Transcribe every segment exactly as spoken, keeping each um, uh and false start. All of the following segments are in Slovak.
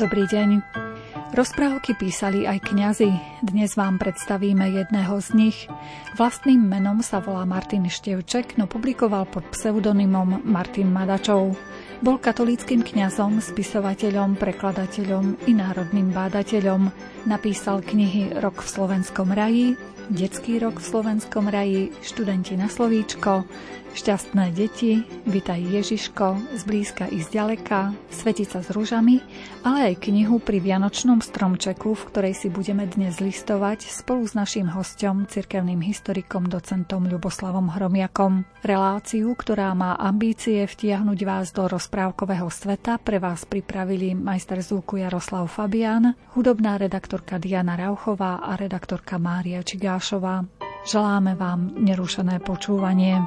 Dobrý deň. Rozprávky písali aj kňazi. Dnes vám predstavíme jedného z nich. Vlastným menom sa volá Martin Števček, no publikoval pod pseudonymom Martin Madačov. Bol katolíckym kňazom, spisovateľom, prekladateľom i národným bádateľom. Napísal knihy Rok v slovenskom raji, Detský rok v slovenskom raji, Študenti na slovíčko, Šťastné deti, Vitaj Ježiško, Zblízka i zďaleka, Svetica s ružami, ale aj knihu Pri vianočnom stromčeku, v ktorej si budeme dnes listovať spolu s naším hosťom, cirkevným historikom, docentom Ľuboslavom Hromiakom. Reláciu, ktorá má ambície vtiahnuť vás do rozprávkového sveta, pre vás pripravili majster zvuku Jaroslav Fabian, hudobná redaktorka Diana Rauchová a redaktorka Mária Čigášová. Želáme vám nerušené počúvanie.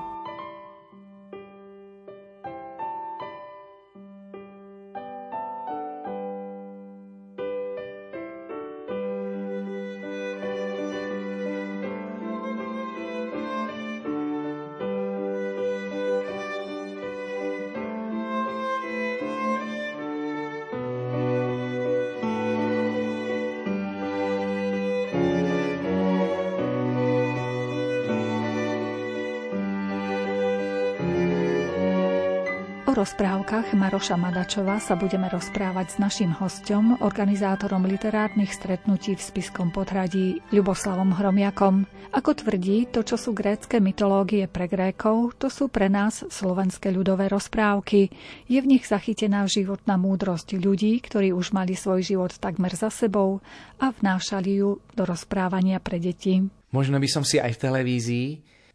O rozprávkach Maroša Madačova sa budeme rozprávať s naším hosťom, organizátorom literárnych stretnutí v Spišskom podhradí, Ľuboslavom Hromiakom. Ako tvrdí, to, čo sú grécke mytológie pre Grékov, to sú pre nás slovenské ľudové rozprávky. Je v nich zachytená životná múdrosť ľudí, ktorí už mali svoj život takmer za sebou a vnášali ju do rozprávania pre deti. Možno by som si aj v televízii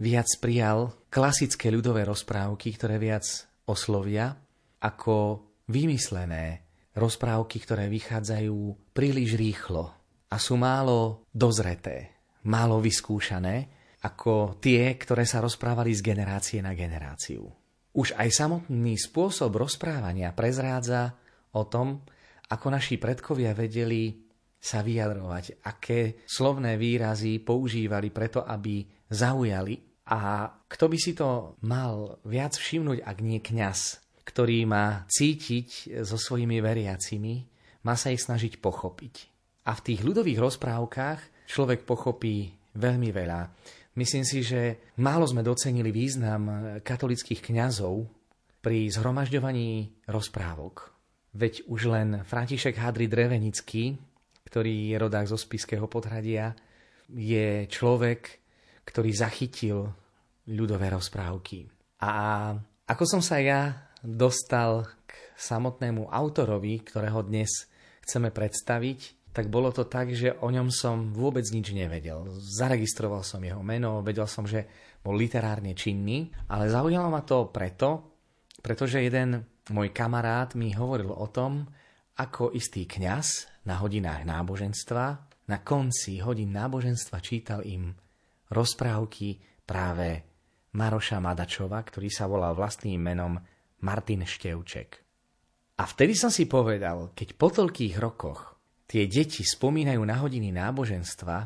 viac prijal klasické ľudové rozprávky, ktoré viac oslovia ako vymyslené rozprávky, ktoré vychádzajú príliš rýchlo a sú málo dozreté, málo vyskúšané, ako tie, ktoré sa rozprávali z generácie na generáciu. Už aj samotný spôsob rozprávania prezrádza o tom, ako naši predkovia vedeli sa vyjadrovať, aké slovné výrazy používali preto, aby zaujali. A kto by si to mal viac všimnúť, ak nie kňaz, ktorý má cítiť so svojimi veriacimi, má sa ich snažiť pochopiť. A v tých ľudových rozprávkach človek pochopí veľmi veľa. Myslím si, že málo sme docenili význam katolických kňazov pri zhromažďovaní rozprávok. Veď už len František Hadri Drevenický, ktorý je rodák zo Spišského podhradia, je človek, ktorý zachytil ľudové rozprávky. A ako som sa ja dostal k samotnému autorovi, ktorého dnes chceme predstaviť, tak bolo to tak, že o ňom som vôbec nič nevedel. Zaregistroval som jeho meno, vedel som, že bol literárne činný, ale zaujalo ma to preto, pretože jeden môj kamarát mi hovoril o tom, ako istý kňaz na hodinách náboženstva, na konci hodín náboženstva čítal im rozprávky práve Maroša Madačova, ktorý sa volal vlastným menom Martin Števček. A vtedy som si povedal, keď po toľkých rokoch tie deti spomínajú na hodiny náboženstva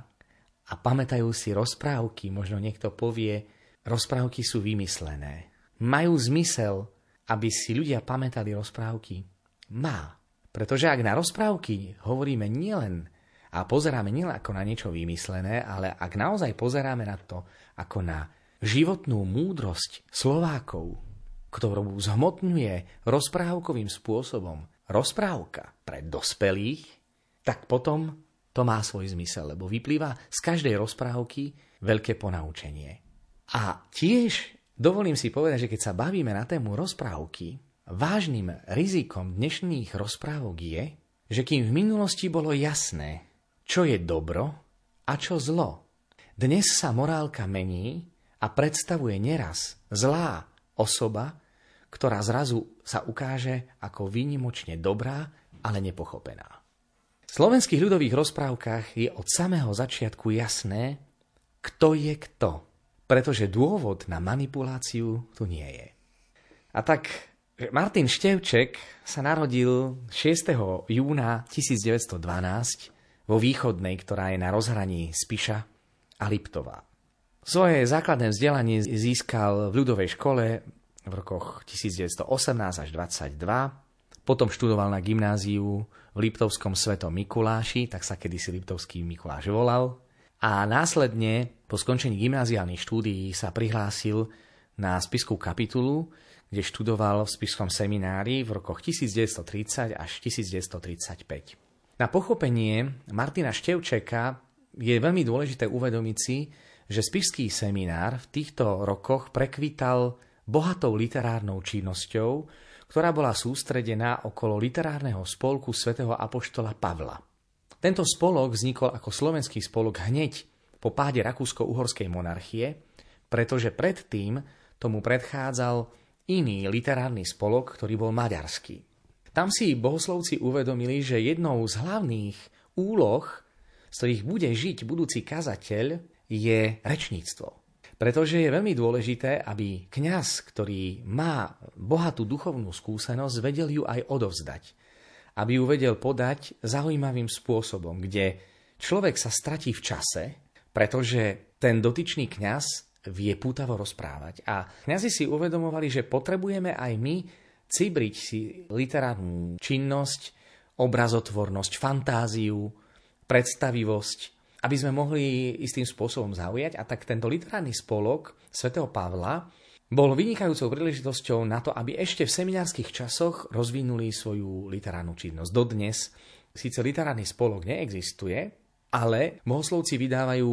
a pamätajú si rozprávky, možno niekto povie, rozprávky sú vymyslené. Majú zmysel, aby si ľudia pamätali rozprávky? Má. Pretože ak na rozprávky hovoríme nielen a pozeráme nielen ako na niečo vymyslené, ale ak naozaj pozeráme na to ako na životnú múdrosť Slovákov, ktorú zhmotňuje rozprávkovým spôsobom rozprávka pre dospelých, tak potom to má svoj zmysel, lebo vyplýva z každej rozprávky veľké ponaučenie. A tiež dovolím si povedať, že keď sa bavíme na tému rozprávky, vážnym rizikom dnešných rozprávok je, že kým v minulosti bolo jasné, čo je dobro a čo zlo. Dnes sa morálka mení a predstavuje neraz zlá osoba, ktorá zrazu sa ukáže ako výnimočne dobrá, ale nepochopená. V slovenských ľudových rozprávkach je od samého začiatku jasné, kto je kto, pretože dôvod na manipuláciu tu nie je. A tak Martin Števček sa narodil šiesteho júna tisícdeväťstodvanásť vo Východnej, ktorá je na rozhraní Spiša a Liptova. Svoje základné vzdelanie získal v ľudovej škole v rokoch devätnásťstoosemnásť až dvadsaťdva, potom študoval na gymnáziu v Liptovskom Sv. Mikuláši, tak sa kedysi Liptovský Mikuláš volal. A následne po skončení gymnáziálnych štúdií sa prihlásil na Spišskú kapitulu, kde študoval v Spišskom seminári v rokoch devätnásťtridsať až devätnásťtridsaťpäť. Na pochopenie Martina Števčeka je veľmi dôležité uvedomiť si, že Spišský seminár v týchto rokoch prekvital bohatou literárnou činnosťou, ktorá bola sústredená okolo literárneho spolku Sv. Apoštola Pavla. Tento spolok vznikol ako slovenský spolok hneď po páde rakúsko-uhorskej monarchie, pretože predtým tomu predchádzal iný literárny spolok, ktorý bol maďarský. Tam si bohoslovci uvedomili, že jednou z hlavných úloh, z ktorých bude žiť budúci kazateľ, je rečníctvo. Pretože je veľmi dôležité, aby kňaz, ktorý má bohatú duchovnú skúsenosť, vedel ju aj odovzdať. Aby ju vedel podať zaujímavým spôsobom, kde človek sa stratí v čase, pretože ten dotyčný kňaz vie pútavo rozprávať. A kňazi si uvedomovali, že potrebujeme aj my cibriť si literárnu činnosť, obrazotvornosť, fantáziu, predstavivosť, aby sme mohli istým spôsobom zaujať. A tak tento literárny spolok svätého Pavla bol vynikajúcou príležitosťou na to, aby ešte v seminárskych časoch rozvinuli svoju literárnu činnosť. Dodnes síce literárny spolok neexistuje, ale bohoslovci vydávajú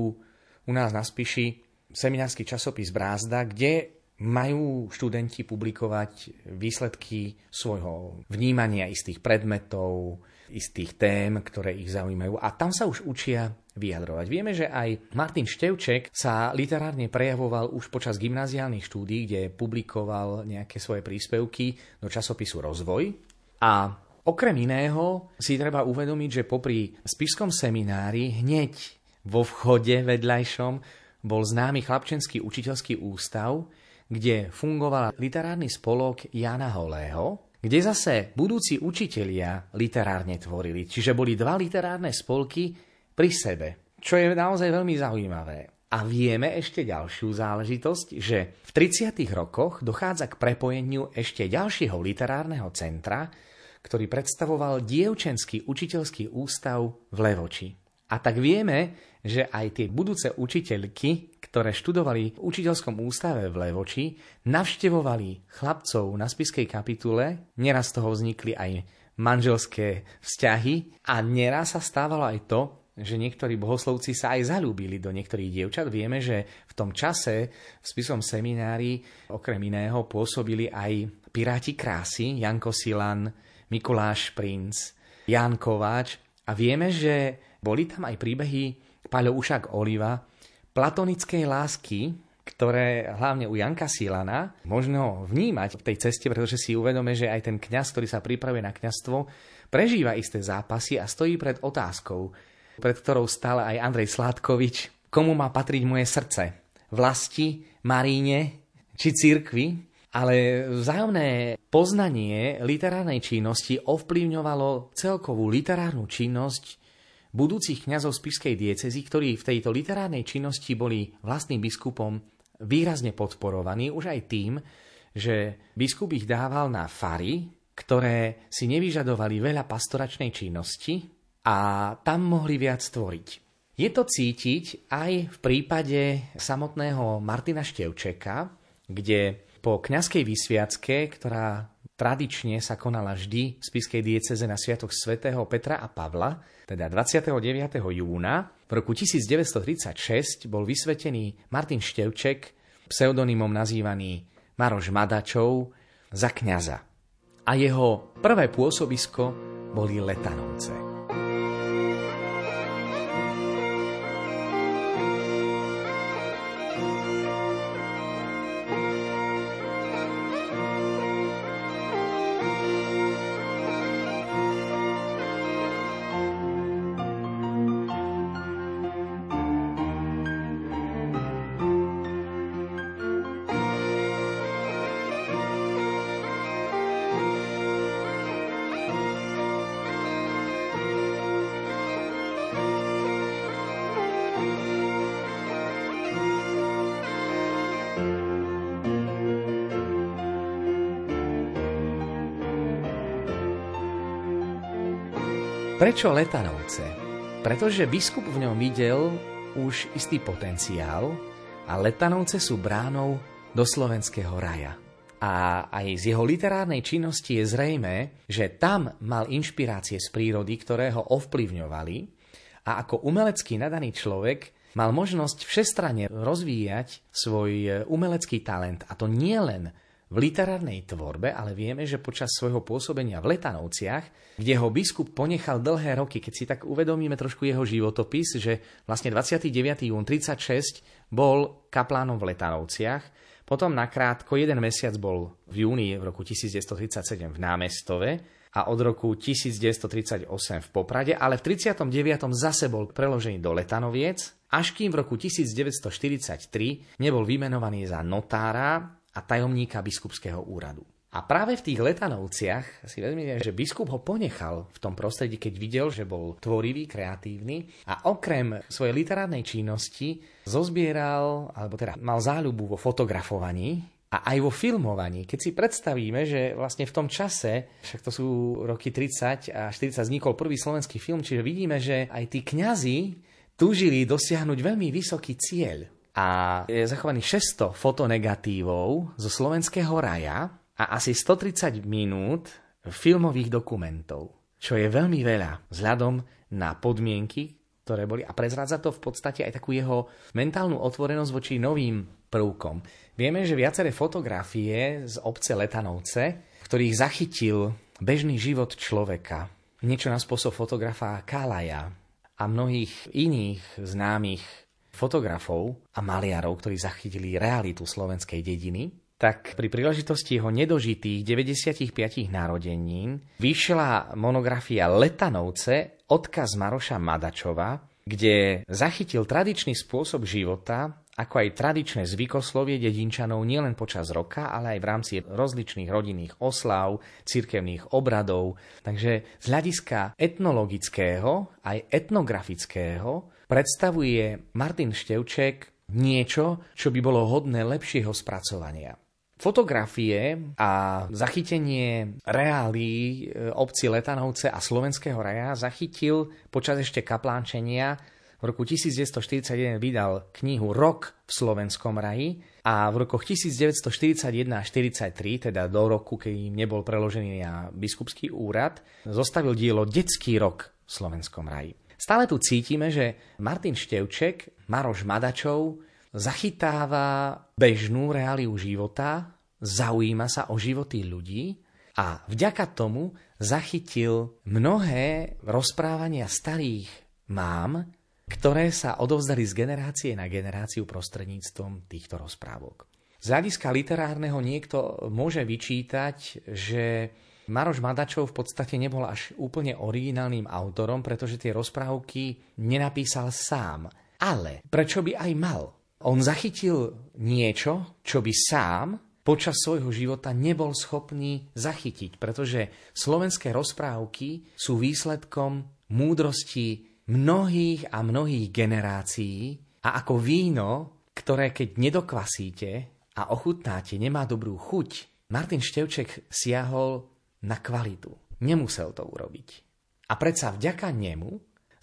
u nás na Spiši seminársky časopis Brázda, kde majú študenti publikovať výsledky svojho vnímania istých predmetov, istých tém, ktoré ich zaujímajú. A tam sa už učia vyjadrovať. Vieme, že aj Martin Števček sa literárne prejavoval už počas gymnáziálnych štúdií, kde publikoval nejaké svoje príspevky do časopisu Rozvoj. A okrem iného si treba uvedomiť, že popri Spišskom seminári hneď vo vchode vedľajšom bol známy chlapčenský učiteľský ústav, kde fungoval literárny spolok Jana Holého, kde zase budúci učitelia literárne tvorili. Čiže boli dva literárne spolky pri sebe, čo je naozaj veľmi zaujímavé. A vieme ešte ďalšiu záležitosť, že v tridsiatych rokoch dochádza k prepojeniu ešte ďalšieho literárneho centra, ktorý predstavoval dievčenský učiteľský ústav v Levoči. A tak vieme, že aj tie budúce učiteľky, ktoré študovali v učiteľskom ústave v Levoči, navštevovali chlapcov na Spišskej kapitule, neraz z toho vznikli aj manželské vzťahy a neraz sa stávalo aj to, že niektorí bohoslovci sa aj zalúbili do niektorých dievčat. Vieme, že v tom čase v Spišskom seminári okrem iného pôsobili aj piráti krásy, Janko Silan, Mikuláš Princ, Jan Kováč a vieme, že boli tam aj príbehy Paľoušak Oliva, platonickej lásky, ktoré hlavne u Janka Silana možno vnímať v tej ceste, pretože si uvedome, že aj ten kňaz, ktorý sa pripravuje na kňazstvo, prežíva isté zápasy a stojí pred otázkou, pred ktorou stál aj Andrej Sládkovič, komu má patriť moje srdce? Vlasti, Maríne či cirkvi? Ale vzájomné poznanie literárnej činnosti ovplyvňovalo celkovú literárnu činnosť budúcich kňazov spišskej diecézy, ktorí v tejto literárnej činnosti boli vlastným biskupom výrazne podporovaní, už aj tým, že biskup ich dával na fary, ktoré si nevyžadovali veľa pastoračnej činnosti a tam mohli viac tvoriť. Je to cítiť aj v prípade samotného Martina Števčeka, kde po kňazskej vysviacke, ktorá tradične sa konala vždy v spišskej diecéze na sviatok svätého Petra a Pavla, teda dvadsiateho deviateho júna. V roku devätnásťtridsaťšesť bol vysvetený Martin Števček, pseudonymom nazývaný Maroš Madačov, za kňaza. A jeho prvé pôsobisko boli Letanovce. Prečo Letanovce? Pretože biskup v ňom videl už istý potenciál a Letanovce sú bránou do Slovenského raja. A aj z jeho literárnej činnosti je zrejmé, že tam mal inšpirácie z prírody, ktoré ho ovplyvňovali a ako umelecký nadaný človek mal možnosť všestranne rozvíjať svoj umelecký talent. A to nie len v literárnej tvorbe, ale vieme, že počas svojho pôsobenia v Letanovciach, kde ho biskup ponechal dlhé roky, keď si tak uvedomíme trošku jeho životopis, že vlastne dvadsiateho deviateho júna tridsaťšesť bol kaplánom v Letanovciach, potom nakrátko jeden mesiac bol v júni v roku devätnásť tridsaťsedem v Námestove a od roku devätnásť tridsaťosem v Poprade, ale v tridsiatom deviatom zase bol preložený do Letanoviec, až kým v roku devätnásť štyridsaťtri nebol vymenovaný za notára a tajomníka biskupského úradu. A práve v tých Letanovciach si vezmeme, že biskup ho ponechal v tom prostredí, keď videl, že bol tvorivý, kreatívny a okrem svojej literárnej činnosti zozbieral, alebo teda mal záľubu vo fotografovaní a aj vo filmovaní. Keď si predstavíme, že vlastne v tom čase, však to sú roky tridsať a štyridsať, vznikol prvý slovenský film, čiže vidíme, že aj tí kňazi túžili dosiahnuť veľmi vysoký cieľ. A je zachovaných šesťsto fotonegatívov zo Slovenského raja a asi stotridsať minút filmových dokumentov, čo je veľmi veľa vzhľadom na podmienky, ktoré boli. A prezrádza to v podstate aj takú jeho mentálnu otvorenosť voči novým prvkom. Vieme, že viaceré fotografie z obce Letanovce, ktorých zachytil bežný život človeka, niečo na spôsob fotografa Kalaja a mnohých iných známych fotografov a maliarov, ktorí zachytili realitu slovenskej dediny, tak pri príležitosti jeho nedožitých deväťdesiatich piatich narodenín vyšla monografia Letanovce, odkaz Maroša Madačova, kde zachytil tradičný spôsob života, ako aj tradičné zvykoslovie dedinčanov nielen počas roka, ale aj v rámci rozličných rodinných osláv, cirkevných obradov. Takže z hľadiska etnologického aj etnografického predstavuje Martin Števček niečo, čo by bolo hodné lepšieho spracovania. Fotografie a zachytenie reálií obci Letanovce a Slovenského raja zachytil počas ešte kaplánčenia. V roku devätnásť štyridsaťjeden vydal knihu Rok v Slovenskom raji a v rokoch devätnásť štyridsaťjeden a štyridsaťtri, teda do roku, keď nebol preložený na biskupský úrad, zostavil dielo Detský rok v Slovenskom raji. Stále tu cítime, že Martin Števček, Maroš Madačov zachytáva bežnú reáliu života, zaujíma sa o životy ľudí a vďaka tomu zachytil mnohé rozprávania starých mám, ktoré sa odovzdali z generácie na generáciu prostredníctvom týchto rozprávok. Z hľadiska literárneho niekto môže vyčítať, že Maroš Madačov v podstate nebol až úplne originálnym autorom, pretože tie rozprávky nenapísal sám. Ale prečo by aj mal? On zachytil niečo, čo by sám počas svojho života nebol schopný zachytiť, pretože slovenské rozprávky sú výsledkom múdrosti mnohých a mnohých generácií a ako víno, ktoré keď nedokvasíte a ochutnáte, nemá dobrú chuť. Martin Števček siahol na kvalitu. Nemusel to urobiť. A predsa vďaka nemu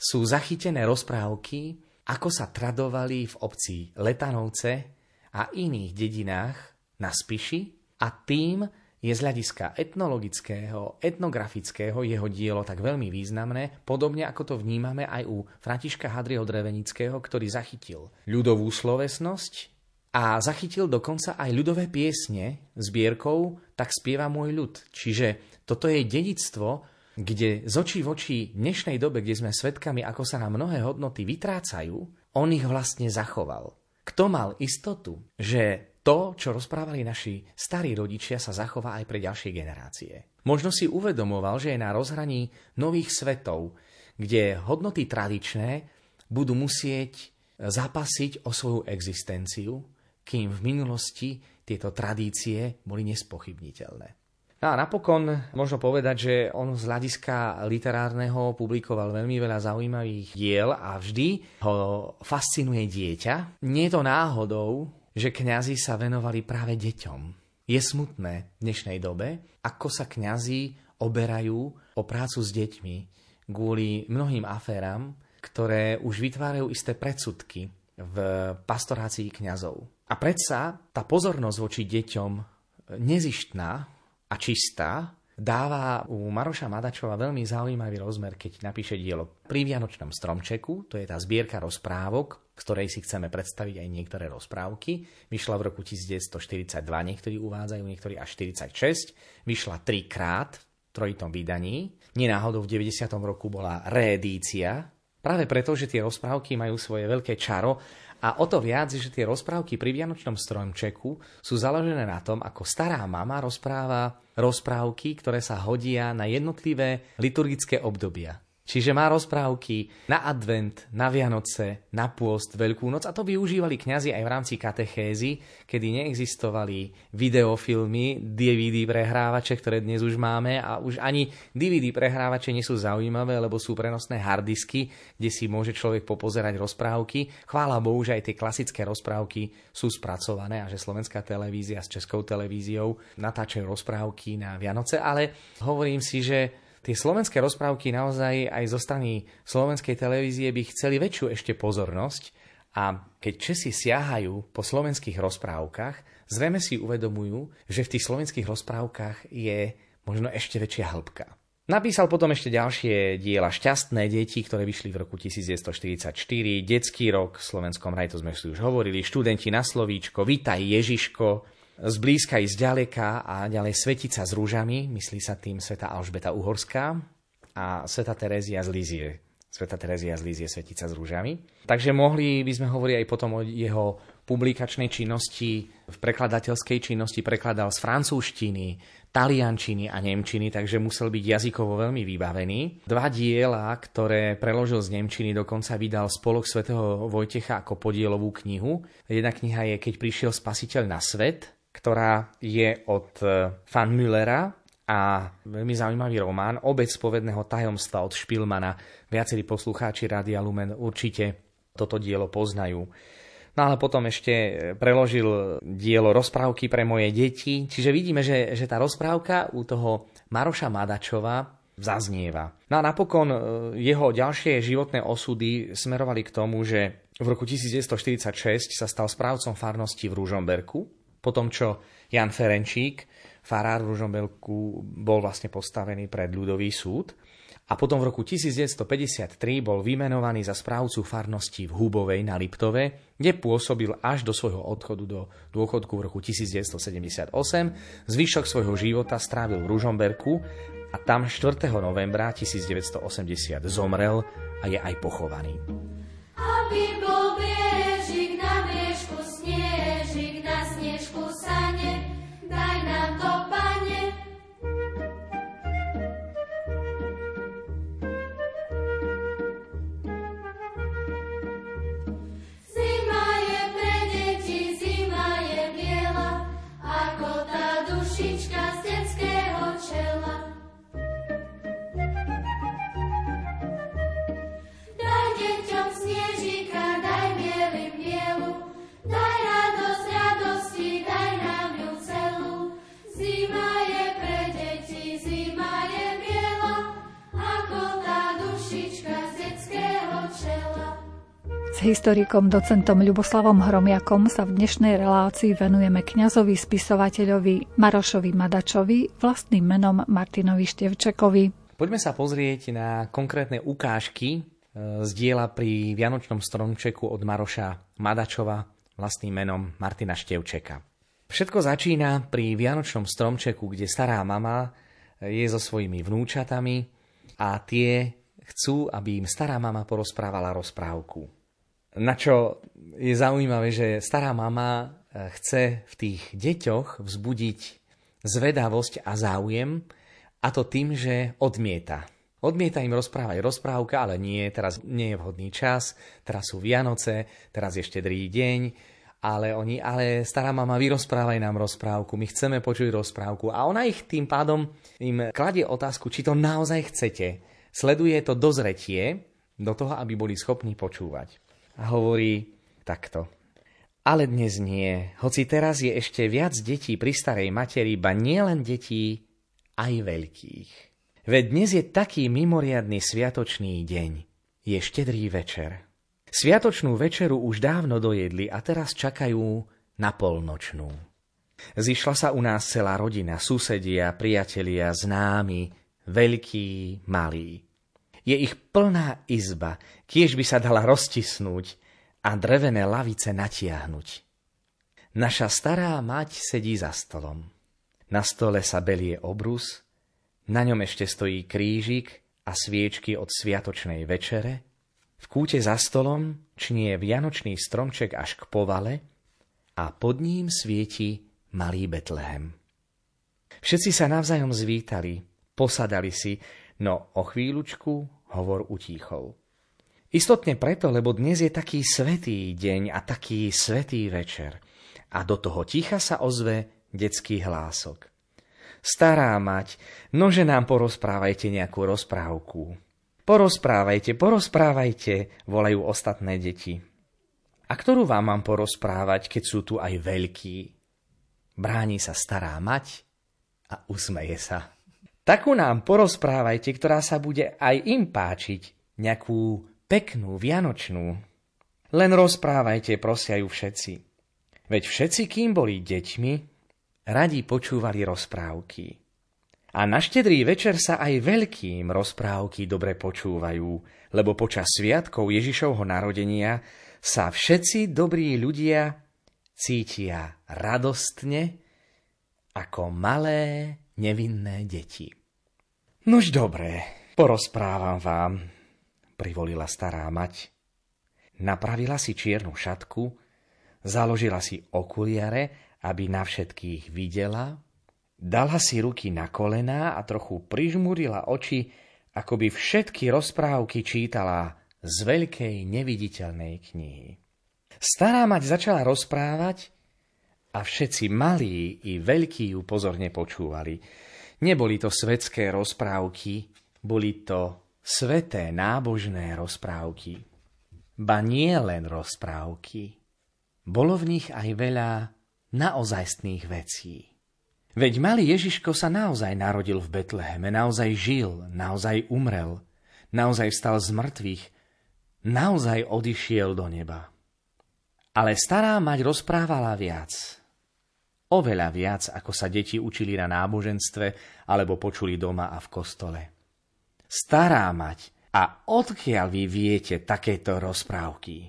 sú zachytené rozprávky, ako sa tradovali v obci Letanovce a iných dedinách na Spiši a tým je z hľadiska etnologického, etnografického jeho dielo tak veľmi významné, podobne ako to vnímame aj u Františka Hadriho Drevenického, ktorý zachytil ľudovú slovesnosť a zachytil dokonca aj ľudové piesne zbierkou Tak spieva môj ľud. Čiže toto je dedičstvo, kde z očí v oči dnešnej dobe, kde sme svedkami, ako sa nám mnohé hodnoty vytrácajú, on ich vlastne zachoval. Kto mal istotu, že to, čo rozprávali naši starí rodičia, sa zachová aj pre ďalšie generácie? Možno si uvedomoval, že je na rozhraní nových svetov, kde hodnoty tradičné budú musieť zapasiť o svoju existenciu, kým v minulosti tieto tradície boli nespochybniteľné. No a napokon možno povedať, že on z hľadiska literárneho publikoval veľmi veľa zaujímavých diel a vždy ho fascinuje dieťa. Nie je to náhodou, že kňazi sa venovali práve deťom. Je smutné v dnešnej dobe, ako sa kňazi oberajú o prácu s deťmi, kvôli mnohým aféram, ktoré už vytvárajú isté predsudky v pastorácii kňazov. A predsa tá pozornosť voči deťom nezištná a čistá dáva u Maroša Madačova veľmi zaujímavý rozmer, keď napíše dielo Pri vianočnom stromčeku, to je tá zbierka rozprávok, z ktorej si chceme predstaviť aj niektoré rozprávky. Vyšla v roku devätnásťstoštyridsaťdva, niektorí uvádzajú, niektorí až štyridsaťšesť. Vyšla trikrát v trojitom vydaní. Nenáhodou v deväťdesiatom roku bola reedícia, práve preto, že tie rozprávky majú svoje veľké čaro. A o to viac, že tie rozprávky Pri vianočnom stromčeku sú založené na tom, ako stará mama rozpráva rozprávky, ktoré sa hodia na jednotlivé liturgické obdobia. Čiže má rozprávky na advent, na Vianoce, na pôst, Veľkú noc. A to využívali kňazi aj v rámci katechézy, kedy neexistovali videofilmy, dé vé dé prehrávače, ktoré dnes už máme. A už ani dé vé dé prehrávače nie sú zaujímavé, lebo sú prenosné hardisky, kde si môže človek popozerať rozprávky. Chvála Bohu, že aj tie klasické rozprávky sú spracované a že slovenská televízia s českou televíziou natáčajú rozprávky na Vianoce. Ale hovorím si, že tie slovenské rozprávky naozaj aj zo strany slovenskej televízie by chceli väčšiu ešte pozornosť, a keď Česi siahajú po slovenských rozprávkach, zrejme si uvedomujú, že v tých slovenských rozprávkach je možno ešte väčšia hĺbka. Napísal potom ešte ďalšie diela Šťastné deti, ktoré vyšli v roku devätnásťstoštyridsaťštyri, Detský rok, v Slovenskom raji, to sme si už hovorili, Študenti na slovíčko, Vítaj Ježiško, Zblízka i zďaleka a ďalej Svetica s rúžami, myslí sa tým svätá Alžbeta Uhorská a svätá Terézia z Lízie. Svätá Terézia z Lízie, Svetica s rúžami. Takže mohli by sme hovoriť aj potom o jeho publikačnej činnosti, v prekladateľskej činnosti prekladal z francúzštiny, taliančiny a nemčiny, takže musel byť jazykovo veľmi vybavený. Dva diela, ktoré preložil z nemčiny, dokonca vydal Spolok Sv. Vojtecha ako podielovú knihu. Jedna kniha je Keď prišiel Spasiteľ na svet, ktorá je od Van Müllera, a veľmi zaujímavý román Obec spovedného tajomstva od Špilmana. Viacerí poslucháči Rádia Lumen určite toto dielo poznajú. No ale potom ešte preložil dielo Rozprávky pre moje deti. Čiže vidíme, že, že tá rozprávka u toho Maroša Madačova zaznieva. No a napokon jeho ďalšie životné osudy smerovali k tomu, že v roku devätnásťstoštyridsaťšesť sa stal správcom farnosti v Rúžomberku, po tom, čo Ján Ferenčík, farár v Rúžomberku, bol vlastne postavený pred ľudový súd. A potom v roku devätnásťstopäťdesiattri bol vymenovaný za správcu farnosti v Húbovej na Liptove, kde pôsobil až do svojho odchodu do dôchodku v roku devätnásťstosedemdesiatosem. Zvyšok svojho života strávil v Ružomberku a tam štvrtého novembra devätnásťstoosemdesiat zomrel a je aj pochovaný. Aby bol bežík na miešku, snežík na snežku sane, daj nám to, Pane. S historikom docentom Ľuboslavom Hromiakom sa v dnešnej relácii venujeme kňazovi spisovateľovi Marošovi Madačovi, vlastným menom Martinovi Števčekovi. Poďme sa pozrieť na konkrétne ukážky z diela Pri vianočnom stromčeku od Maroša Madačova, vlastným menom Martina Števčeka. Všetko začína pri vianočnom stromčeku, kde stará mama je so svojimi vnúčatami a tie chcú, aby im stará mama porozprávala rozprávku. Na čo je zaujímavé, že stará mama chce v tých deťoch vzbudiť zvedavosť a záujem, a to tým, že odmieta. Odmieta im rozprávať rozprávka, ale nie, teraz nie je vhodný čas, teraz sú Vianoce, teraz je štedrý deň, ale oni, ale stará mama, vy rozprávaj nám rozprávku, my chceme počuť rozprávku. A ona ich tým pádom im kladie otázku, či to naozaj chcete. Sleduje to dozretie do toho, aby boli schopní počúvať. A hovorí takto. Ale dnes nie, hoci teraz je ešte viac detí pri starej materi, ba nielen detí, aj veľkých. Veď dnes je taký mimoriadny sviatočný deň. Je Štedrý večer. Sviatočnú večeru už dávno dojedli a teraz čakajú na polnočnú. Zišla sa u nás celá rodina, susedia, priatelia, známi, veľkí, malí. Je ich plná izba, kiež by sa dala roztisnúť a drevené lavice natiahnuť. Naša stará mať sedí za stolom. Na stole sa belie obrus, na ňom ešte stojí krížik a sviečky od sviatočnej večere. V kúte za stolom čnie vianočný stromček až k povale a pod ním svieti malý Betlehem. Všetci sa navzájom zvítali, posadali si, no o chvíľučku hovor utíchol. Istotne preto, lebo dnes je taký svätý deň a taký svätý večer. A do toho ticha sa ozve detský hlások. Stará mať, nože nám porozprávajte nejakú rozprávku. Porozprávajte, porozprávajte, volajú ostatné deti. A ktorú vám mám porozprávať, keď sú tu aj veľkí? Bráni sa stará mať a usmeje sa. Takú nám porozprávajte, ktorá sa bude aj im páčiť, nejakú peknú, vianočnú. Len rozprávajte, prosia ju všetci. Veď všetci, kým boli deťmi, radi počúvali rozprávky. A na Štedrý večer sa aj veľkým rozprávky dobre počúvajú, lebo počas sviatkov Ježišovho narodenia sa všetci dobrí ľudia cítia radostne ako malé nevinné deti. Nož dobré, porozprávam vám, privolila stará mať. Napravila si čiernu šatku, založila si okuliare, aby na všetkých videla, dala si ruky na kolená a trochu prižmurila oči, ako by všetky rozprávky čítala z veľkej neviditeľnej knihy. Stará mať začala rozprávať, a všetci malí i veľkí ju pozorne počúvali. Neboli to svetské rozprávky, boli to sveté nábožné rozprávky. Ba nie len rozprávky. Bolo v nich aj veľa naozajstných vecí. Veď malý Ježiško sa naozaj narodil v Betleheme, naozaj žil, naozaj umrel, naozaj vstal z mŕtvych, naozaj odišiel do neba. Ale stará mať rozprávala viac. Oveľa viac, ako sa deti učili na náboženstve alebo počuli doma a v kostole. Stará mať, a odkiaľ vy viete takéto rozprávky?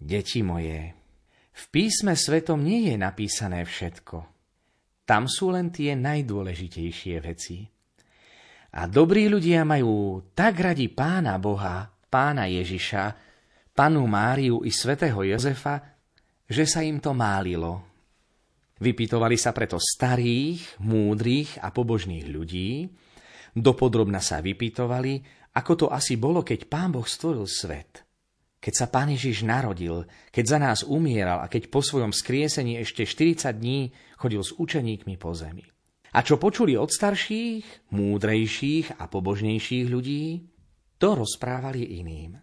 Deti moje, v písme svetom nie je napísané všetko. Tam sú len tie najdôležitejšie veci. A dobrí ľudia majú tak radi Pána Boha, Pána Ježiša, Panu Máriu i svätého Jozefa, že sa im to málilo. Vypytovali sa preto starých, múdrych a pobožných ľudí, dopodrobna sa vypytovali, ako to asi bolo, keď Pán Boh stvoril svet. Keď sa Pán Ježiš narodil, keď za nás umieral a keď po svojom skriesení ešte štyridsať dní chodil s učeníkmi po zemi. A čo počuli od starších, múdrejších a pobožnejších ľudí, to rozprávali iným.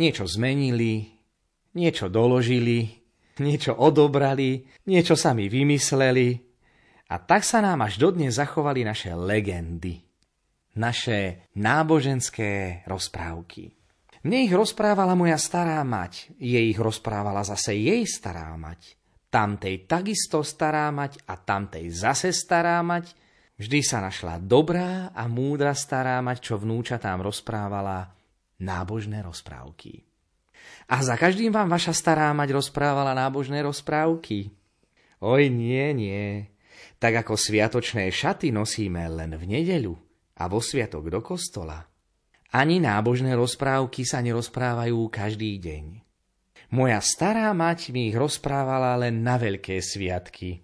Niečo zmenili, niečo doložili, niečo odobrali, niečo sami vymysleli a tak sa nám až dodnes zachovali naše legendy, naše náboženské rozprávky. Mne ich rozprávala moja stará mať, jej ich rozprávala zase jej stará mať, tamtej takisto stará mať a tamtej zase stará mať. Vždy sa našla dobrá a múdra stará mať, čo vnúčatám rozprávala nábožné rozprávky. A za každým vám vaša stará mať rozprávala nábožné rozprávky? Oj, nie, nie. Tak ako sviatočné šaty nosíme len v nedeľu a vo sviatok do kostola, ani nábožné rozprávky sa nerozprávajú každý deň. Moja stará mať mi ich rozprávala len na veľké sviatky.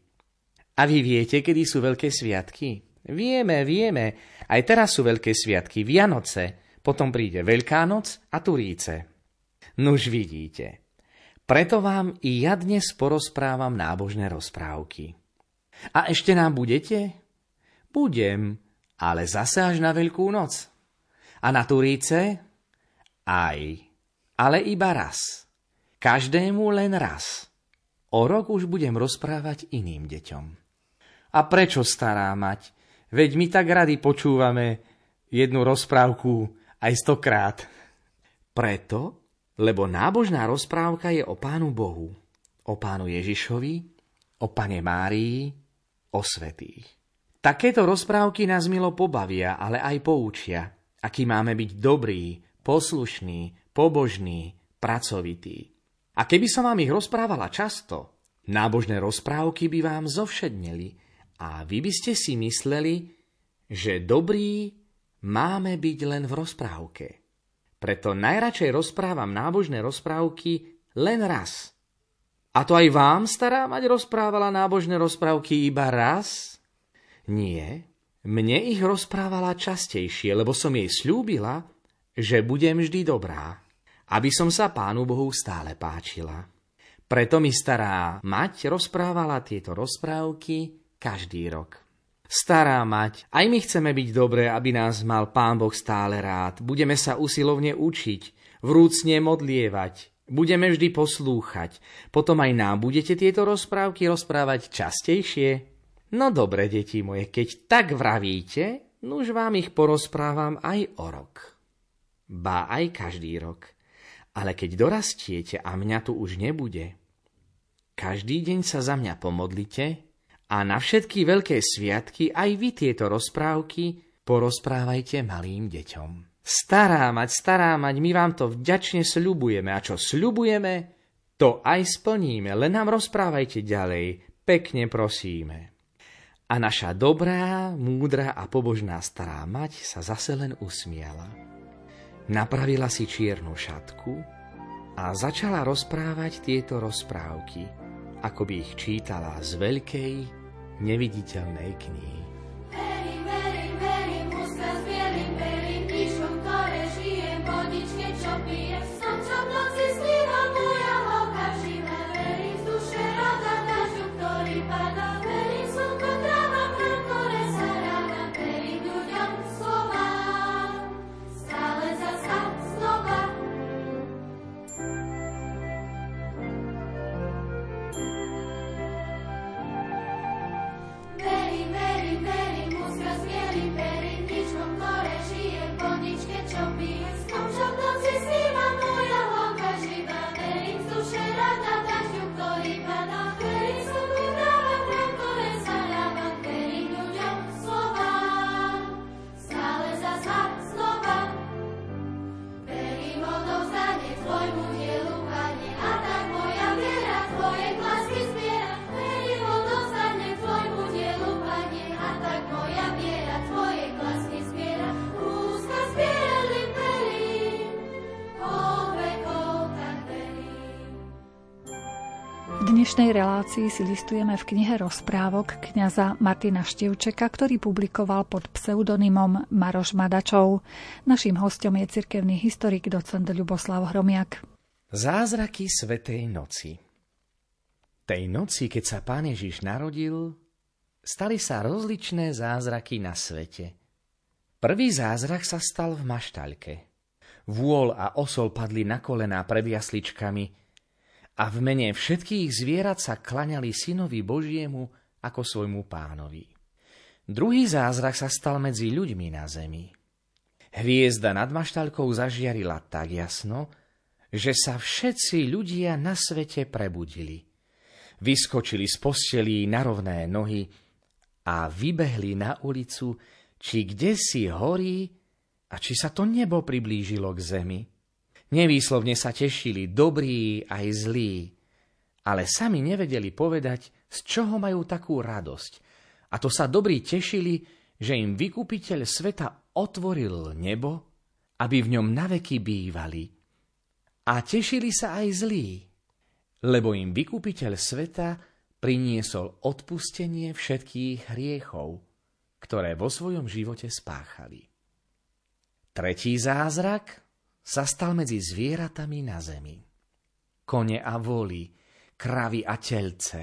A vy viete, kedy sú veľké sviatky? Vieme, vieme. Aj teraz sú veľké sviatky, Vianoce. Potom príde Veľká noc a Turíce. Nuž vidíte, preto vám i ja dnes porozprávam nábožné rozprávky. A ešte nám budete? Budem, ale zase až na Veľkú noc. A na Turíce? Aj, ale iba raz. Každému len raz. O rok už budem rozprávať iným deťom. A prečo stará mať? Veď my tak radi počúvame jednu rozprávku aj stokrát. Preto, lebo nábožná rozprávka je o Pánu Bohu, o Pánu Ježišovi, o Pane Márii, o svätých. Takéto rozprávky nás milo pobavia, ale aj poučia, aký máme byť dobrý, poslušný, pobožný, pracovitý. A keby som vám ich rozprávala často, nábožné rozprávky by vám zovšedneli a vy by ste si mysleli, že dobrý máme byť len v rozprávke. Preto najradšej rozprávam nábožné rozprávky len raz. A to aj vám, stará mať, rozprávala nábožné rozprávky iba raz? Nie, mne ich rozprávala častejšie, lebo som jej sľúbila, že budem vždy dobrá, aby som sa Pánu Bohu stále páčila. Preto mi stará mať rozprávala tieto rozprávky každý rok. Stará mať, aj my chceme byť dobré, aby nás mal Pán Boh stále rád. Budeme sa usilovne učiť, vrúcne modlievať, budeme vždy poslúchať. Potom aj nám budete tieto rozprávky rozprávať častejšie. No dobre, deti moje, keď tak vravíte, nuž vám ich porozprávam aj o rok. Ba aj každý rok. Ale keď dorastiete a mňa tu už nebude, každý deň sa za mňa pomodlite a na všetky veľké sviatky aj vy tieto rozprávky porozprávajte malým deťom. Stará mať, stará mať, my vám to vďačne sľubujeme. A čo sľubujeme, to aj splníme. Len nám rozprávajte ďalej, pekne prosíme. A naša dobrá, múdra a pobožná stará mať sa zase len usmiala. Napravila si čiernu šatku a začala rozprávať tieto rozprávky, ako by ich čítala z veľkej, neviditeľnej knihy. Mary, Mary, Mary, muska s bielým perím, píškom, ktoré žijem, vodičke, čo pijem, som, čo v noci sníva moja holka živá. Verím z duše roda každú, ktorý padá, verím slnko, tráva, prv, ktoré sa ráda, verím ľuďom slova, stále zasa znova. V dnešnej relácii si listujeme v knihe rozprávok kňaza Martina Števčeka, ktorý publikoval pod pseudonymom Maroš Madačov. Naším hosťom je cirkevný historik docent Ľuboslav Hromiak. Zázraky svätej noci. Tej noci, keď sa Pán Ježiš narodil, stali sa rozličné zázraky na svete. Prvý zázrak sa stal v Maštaľke. Vôl a osol padli na kolená pred jasličkami a v mene všetkých zvierat sa klaňali Synovi Božiemu ako svojmu Pánovi. Druhý zázrak sa stal medzi ľuďmi na zemi. Hviezda nad Maštaľkou zažiarila tak jasno, že sa všetci ľudia na svete prebudili. Vyskočili z postelí na rovné nohy a vybehli na ulicu, či kdesi horí a či sa to nebo priblížilo k zemi. Nevýslovne sa tešili dobrí aj zlí, ale sami nevedeli povedať, z čoho majú takú radosť. A to sa dobrí tešili, že im vykupiteľ sveta otvoril nebo, aby v ňom naveky bývali. A tešili sa aj zlí, lebo im vykupiteľ sveta priniesol odpustenie všetkých hriechov, ktoré vo svojom živote spáchali. Tretí zázrak sa stal medzi zvieratami na zemi. Kone a voly, kravy a telce,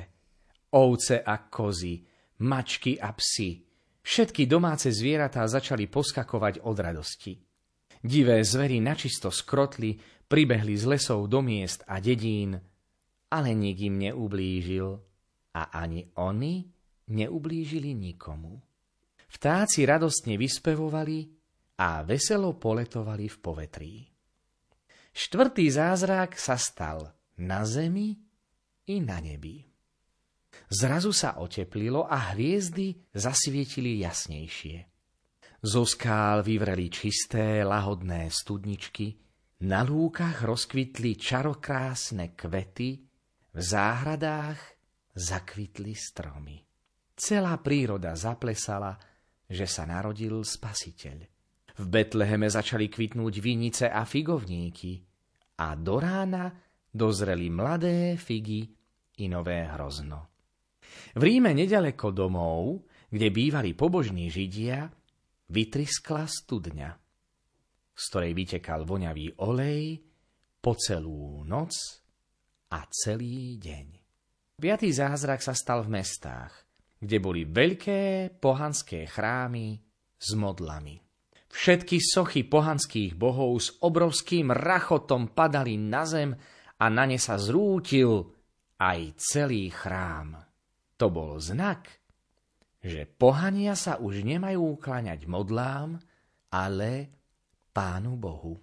ovce a kozy, mačky a psi. Všetky domáce zvieratá začali poskakovať od radosti. Divé zvery načisto skrotli, pribehli z lesov do miest a dedín, ale nik im neublížil a ani oni neublížili nikomu. Vtáci radostne vyspevovali a a veselo poletovali v povetrí. Štvrtý zázrak sa stal na zemi i na nebi. Zrazu sa oteplilo a hviezdy zasvietili jasnejšie. Zo skál vyvreli čisté, lahodné studničky, na lúkach rozkvitli čarokrásne kvety, v záhradách zakvitli stromy. Celá príroda zaplesala, že sa narodil Spasiteľ. V Betleheme začali kvitnúť vinice a figovníky a do rána dozreli mladé figy i nové hrozno. V Ríme nedaleko domov, kde bývali pobožní Židia, vytriskla studňa, z ktorej vytekal voňavý olej po celú noc a celý deň. Piatý zázrak sa stal v mestách, kde boli veľké pohanské chrámy s modlami. Všetky sochy pohanských bohov s obrovským rachotom padali na zem a na ne sa zrútil aj celý chrám. To bol znak, že pohania sa už nemajú kláňať modlám, ale Pánu Bohu.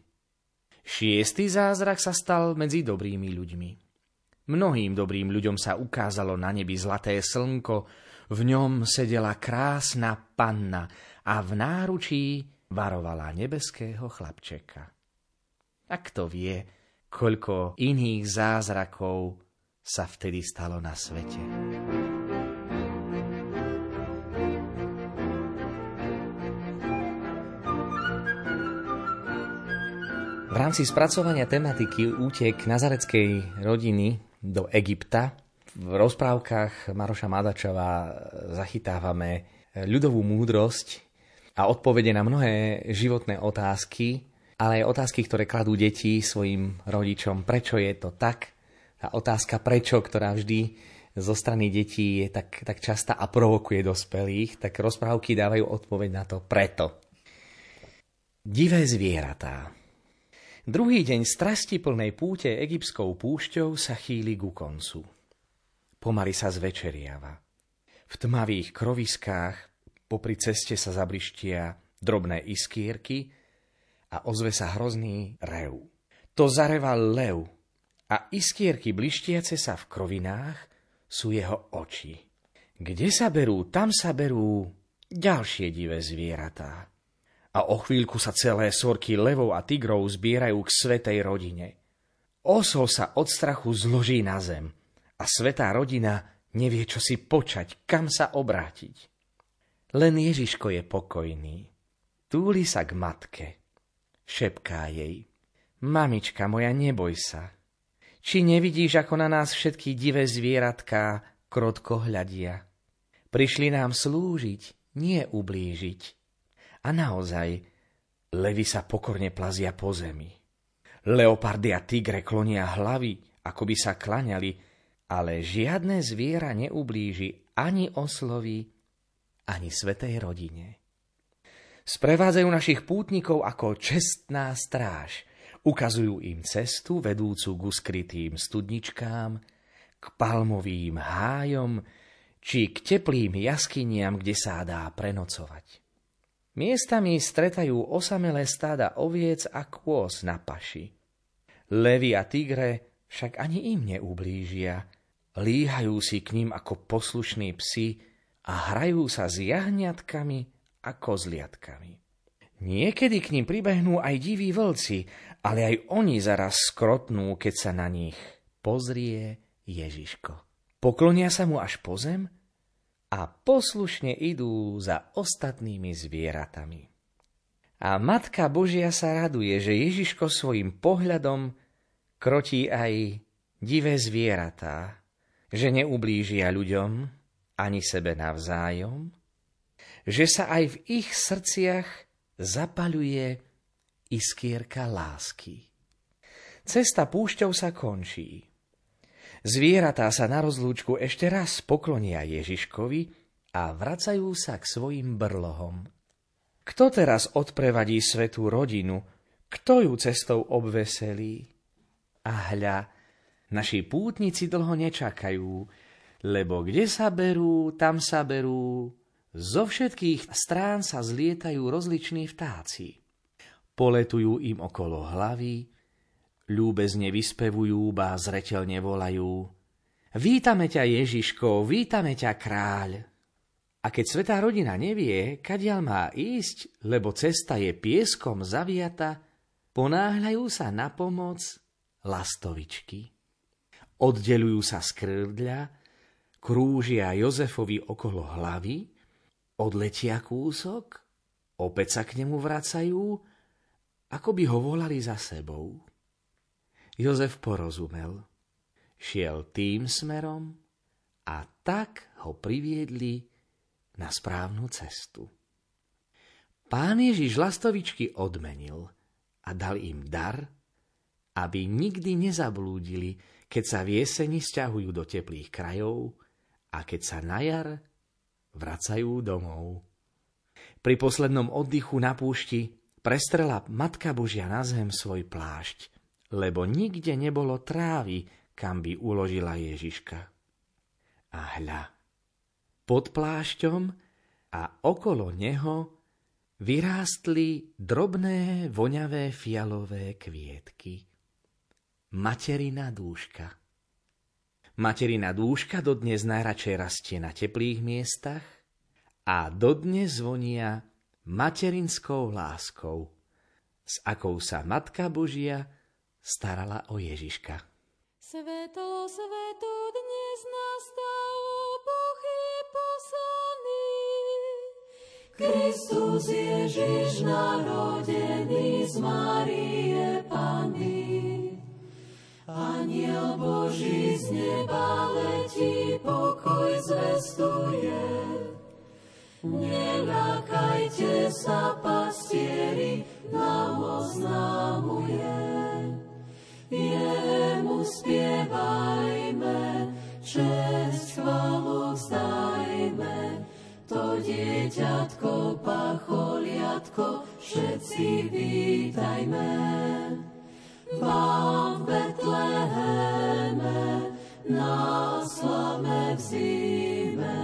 Šiestý zázrak sa stal medzi dobrými ľuďmi. Mnohým dobrým ľuďom sa ukázalo na nebi zlaté slnko, v ňom sedela krásna panna a v náručí varovala nebeského chlapčeka. A kto vie, koľko iných zázrakov sa vtedy stalo na svete. V rámci spracovania tematiky útek nazareckej rodiny do Egypta v rozprávkach Maroša Madačova zachytávame ľudovú múdrosť a odpovede na mnohé životné otázky, ale aj otázky, ktoré kladú deti svojim rodičom. Prečo je to tak? Tá otázka prečo, ktorá vždy zo strany detí je tak, tak častá a provokuje dospelých, tak rozprávky dávajú odpoveď na to preto. Divé zvieratá. Druhý deň strasti plnej púte egyptskou púšťou sa chýli ku koncu. Pomaly sa zvečeriava. V tmavých kroviskách popri ceste sa zabrištia drobné iskierky a ozve sa hrozný rev. To zareval lev a iskierky blištiace sa v krovinách sú jeho oči. Kde sa berú, tam sa berú ďalšie divé zvieratá. A o chvíľku sa celé sorky levov a tigrov zbierajú k svätej rodine. Osol sa od strachu zloží na zem a svätá rodina nevie, čo si počať, kam sa obrátiť. Len Ježiško je pokojný. Túli sa k matke. Šepká jej. Mamička moja, neboj sa. Či nevidíš, ako na nás všetky divé zvieratká krotko hľadia? Prišli nám slúžiť, nie ublížiť. A naozaj, levy sa pokorne plazia po zemi. Leopardy a tigre klonia hlavy, ako by sa klaňali, ale žiadne zviera neublíži ani oslovi, ani svätej rodine. Sprevádzajú našich pútnikov ako čestná stráž. Ukazujú im cestu vedúcu k skrytým studničkám, k palmovým hájom, či k teplým jaskyniam, kde sa dá prenocovať. Miestami stretajú osamelé stáda oviec a kôz na paši. Levy a tigre však ani im neublížia. Líhajú si k ním ako poslušní psi a hrajú sa s jahňatkami a kozliatkami. Niekedy k ním pribehnú aj diví vlci, ale aj oni zaraz skrotnú, keď sa na nich pozrie Ježiško. Poklonia sa mu až po zem a poslušne idú za ostatnými zvieratami. A Matka Božia sa raduje, že Ježiško svojim pohľadom krotí aj divé zvieratá, že neublížia ľuďom ani sebe navzájom, že sa aj v ich srdciach zapaľuje iskierka lásky. Cesta púšťou sa končí. Zvieratá sa na rozlúčku ešte raz poklonia Ježiškovi a vracajú sa k svojim brlohom. Kto teraz odprevadí svätú rodinu? Kto ju cestou obveselí? A hľa, naši pútnici dlho nečakajú, lebo kde sa berú, tam sa berú. Zo všetkých strán sa zlietajú rozliční vtáci. poletujú im okolo hlavy, ľúbezne vyspevujú, bá zreteľne volajú: Vítame ťa, Ježiško, vítame ťa, kráľ. A keď svätá rodina nevie, kadiaľ má ísť, lebo cesta je pieskom zaviata, ponáhľajú sa na pomoc lastovičky. Oddelujú sa z kŕdľa, krúžia Jozefovi okolo hlavy, odletia kúsok, opäť sa k nemu vracajú, ako by ho volali za sebou. Jozef porozumel. Šiel tým smerom a tak ho priviedli na správnu cestu. Pán Ježiš lastovičky odmenil a dal im dar, aby nikdy nezablúdili, keď sa v jeseni sťahujú do teplých krajov a keď sa na jar vracajú domov. Pri poslednom oddychu na púšti prestrela Matka Božia na zem svoj plášť, lebo nikde nebolo trávy, kam by uložila Ježiška. A hľa, pod plášťom a okolo neho vyrástli drobné, voňavé fialové kvietky. Materina dúška. Materina dúška dodnes najradšej rastie na teplých miestach a dodnes zvonia materinskou láskou, s akou sa Matka Božia starala o Ježiška. Svetlo, svetlo, dnes nastalo Bohy poslaný. Kristus Ježiš narodený z Márie Panny. Aniel Boží z neba letí, pokoj zvestuje. Neľakajte sa, pastieri, nám oznámuje. Jemu spievajme, česť chválu vzdajme. To dieťatko, pacholiatko, všetci vítajme. Vám v Betleheme, na slame v zime,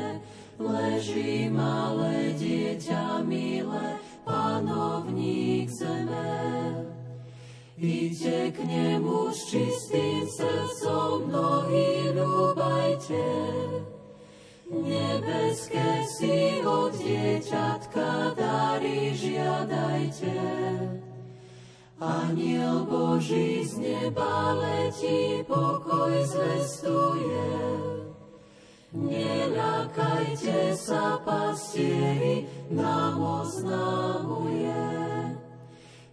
leží malé dieťa milé, panovník zeme. Iďte k nemu s čistým srdcom, nohy ľúbajte. Nebeské si od dieťatka dary žiadajte. Aniel Boží z neba letí, pokoj zvestuje. Neľakajte sa, pastieri, nám oznámuje.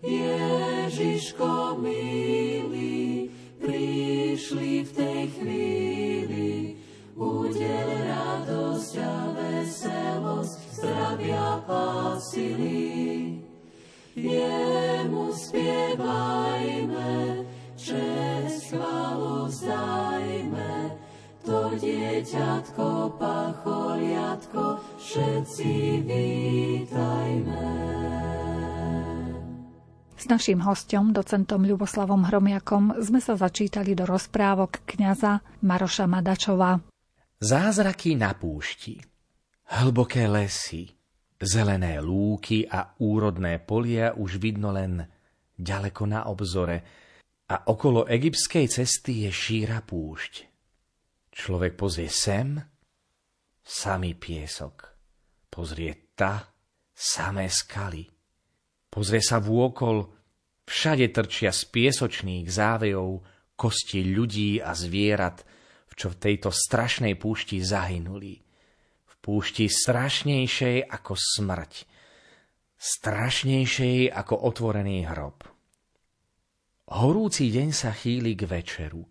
Ježiško milý, prišli v tej chvíli, udel radosť a veselosť, zdravia a sily. Jemu spievajme, česť chválu vzdajme, to dieťatko, pacholiatko, všetci vítajme. S naším hosťom, docentom Ľuboslavom Hromiakom, sme sa začítali do rozprávok kňaza Maroša Madačova. Zázraky na púšti, hlboké lesy, zelené lúky a úrodné polia už vidno len ďaleko na obzore a okolo egyptskej cesty je šíra púšť. Človek pozrie sem, samý piesok. Pozrie ta, samé skaly. Pozrie sa vôkol, všade trčia z piesočných závejov kosti ľudí a zvierat, čo v tejto strašnej púšti zahynuli. V púšti strašnejšej ako smrť, strašnejšej ako otvorený hrob. Horúci deň sa chýli k večeru.